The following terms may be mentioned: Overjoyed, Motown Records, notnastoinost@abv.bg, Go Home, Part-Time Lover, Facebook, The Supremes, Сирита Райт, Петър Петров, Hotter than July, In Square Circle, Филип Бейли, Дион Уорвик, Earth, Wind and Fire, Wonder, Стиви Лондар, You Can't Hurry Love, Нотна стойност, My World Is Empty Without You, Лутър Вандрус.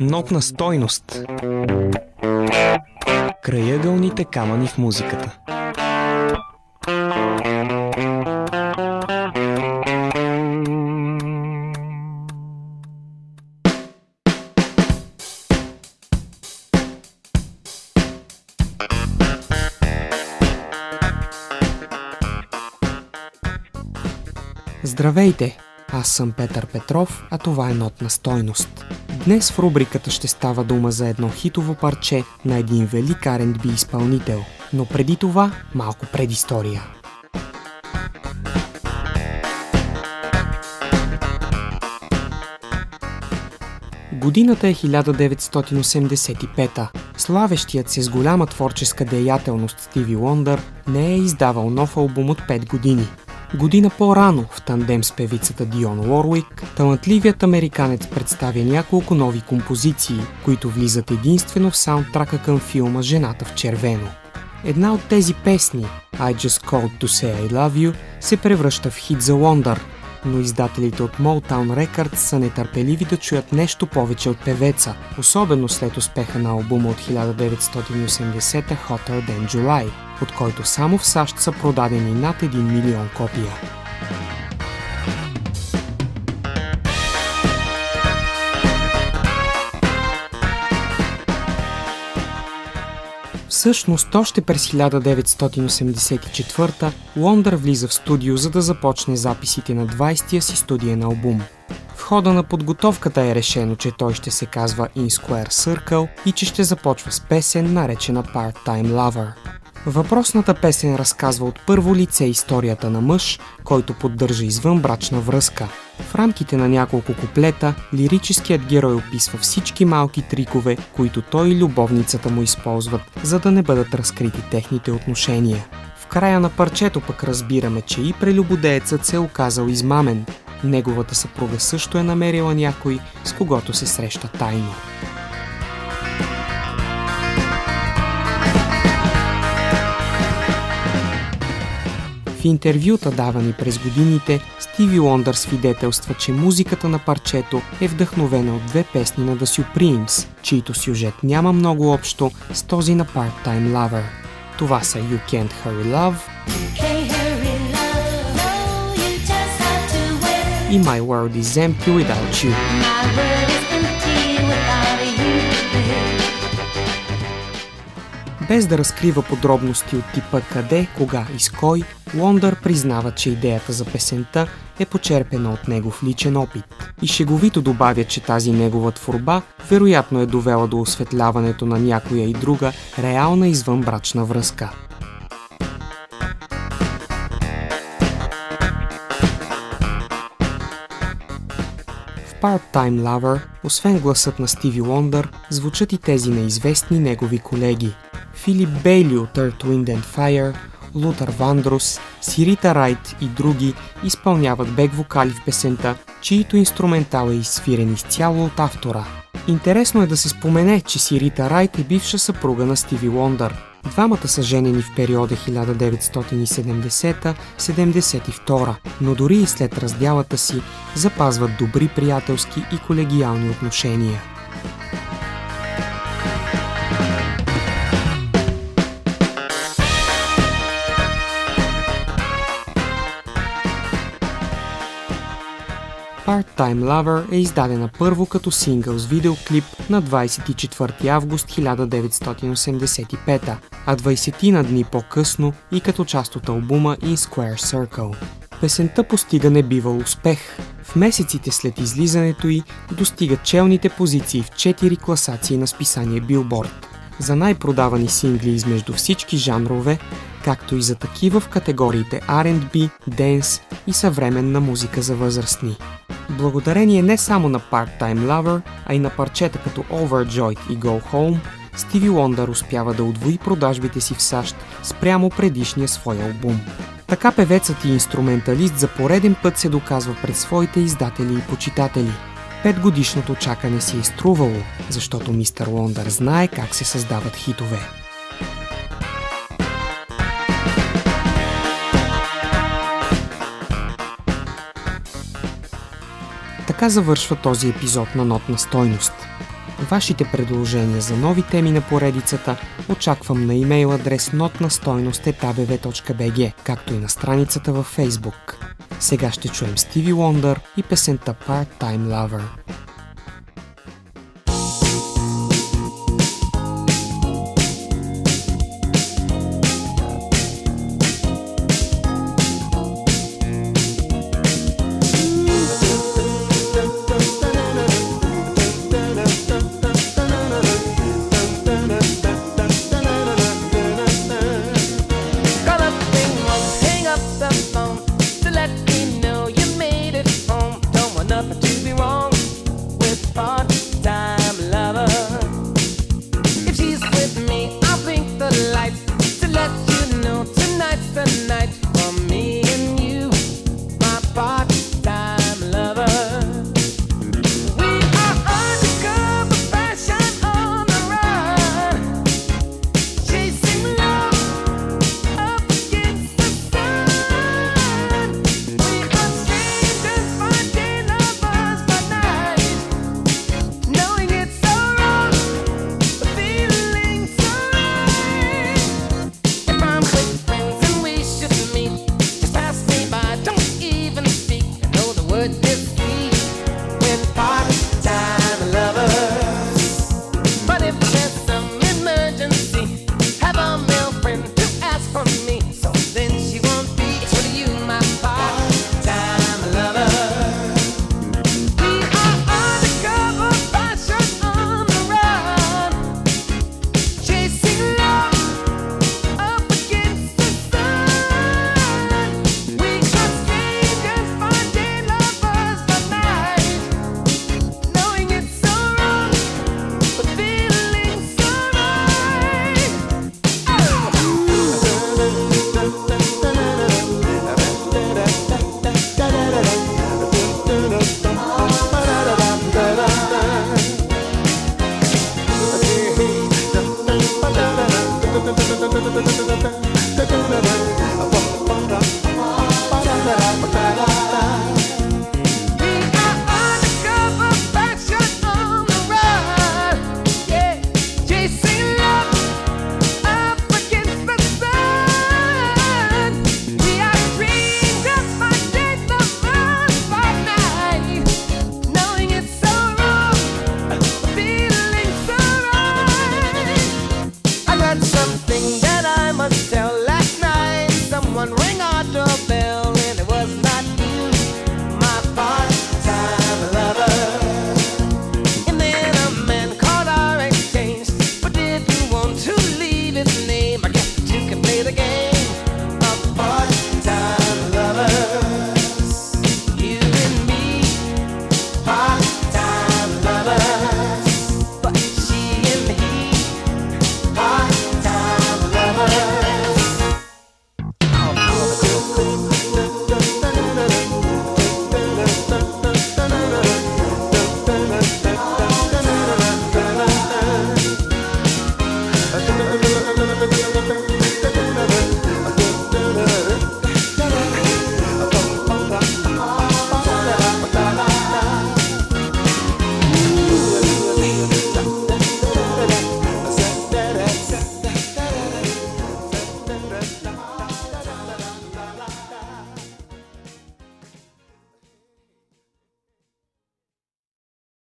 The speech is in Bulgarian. Нотна стойност. Краягълните камъни в музиката. Здравейте! Аз съм Петър Петров, а това е Нотна стойност. Днес в рубриката ще става дума за едно хитово парче на един велик R&B изпълнител, но преди това малко предистория. Годината е 1985-та. Славещият се с голяма творческа деятелност Стиви Лондар не е издавал нов албум от 5 години. Година по-рано, в тандем с певицата Дион Уорвик, талантливият американец представя няколко нови композиции, които влизат единствено в саундтрака към филма «Жената в червено». Една от тези песни, I Just Called to Say I Love You, се превръща в хит за Wonder, но издателите от Motown Records са нетърпеливи да чуят нещо повече от певеца, особено след успеха на албума от 1980 Hotter than July, от който само в САЩ са продадени над 1 милион копия. Всъщност, още през 1984 Лондар влиза в студио, за да започне записите на 20-тия си студиен албум. В хода на подготовката е решено, че той ще се казва In Square Circle и че ще започва с песен, наречена Part-Time Lover. Въпросната песен разказва от първо лице историята на мъж, който поддържа извънбрачна връзка. В рамките на няколко куплета, лирическият герой описва всички малки трикове, които той и любовницата му използват, за да не бъдат разкрити техните отношения. В края на парчето пък разбираме, че и прелюбодеецът се е оказал измамен. Неговата съпруга също е намерила някой, с когото се среща тайно. В интервюта, давани през годините, Стиви Лондар свидетелства, че музиката на парчето е вдъхновена от две песни на The Supremes, чийто сюжет няма много общо с този на Part-Time Lover. Това са You Can't Hurry Love и My World Is Empty Without You. Без да разкрива подробности от типа къде, кога и с кой, Лондар признава, че идеята за песента е почерпена от негов личен опит. И шеговито добавя, че тази негова творба вероятно е довела до осветляването на някоя и друга реална извънбрачна връзка. Part-Time Lover, освен гласът на Стиви Лондар, звучат и тези неизвестни негови колеги. Филип Бейли от Earth, Wind and Fire, Лутър Вандрус, Сирита Райт и други изпълняват бек-вокали в песента, чието инструментал е изсвирен изцяло от автора. Интересно е да се спомене, че Сирита Райт е бивша съпруга на Стиви Лондар. Двамата са женени в периода 1970-72, но дори и след разделата си запазват добри приятелски и колегиални отношения. Part-Time Lover е издадена първо като сингъл с видеоклип на 24 август 1985, а 20 дни по-късно и като част от албума In Square Circle. Песента постига небивал успех. В месеците след излизането й достига челните позиции в 4 класации на списание Billboard. За най-продавани сингли измежду всички жанрове, както и за такива в категориите R&B, Dance и съвременна музика за възрастни. Благодарение не само на Part-Time Lover, а и на парчета като Overjoyed и Go Home, Стиви Лондар успява да удвои продажбите си в САЩ спрямо предишния свой албум. Така певецът и инструменталист за пореден път се доказва пред своите издатели и почитатели. 5-годишното чакане се е струвало, защото мистер Лондар знае как се създават хитове. Така завършва този епизод на Нотна стойност. Вашите предложения за нови теми на поредицата очаквам на имейл адрес notnastoinost@abv.bg, както и на страницата във Facebook. Сега ще чуем Стиви Лондар и песента Part-Time Lover.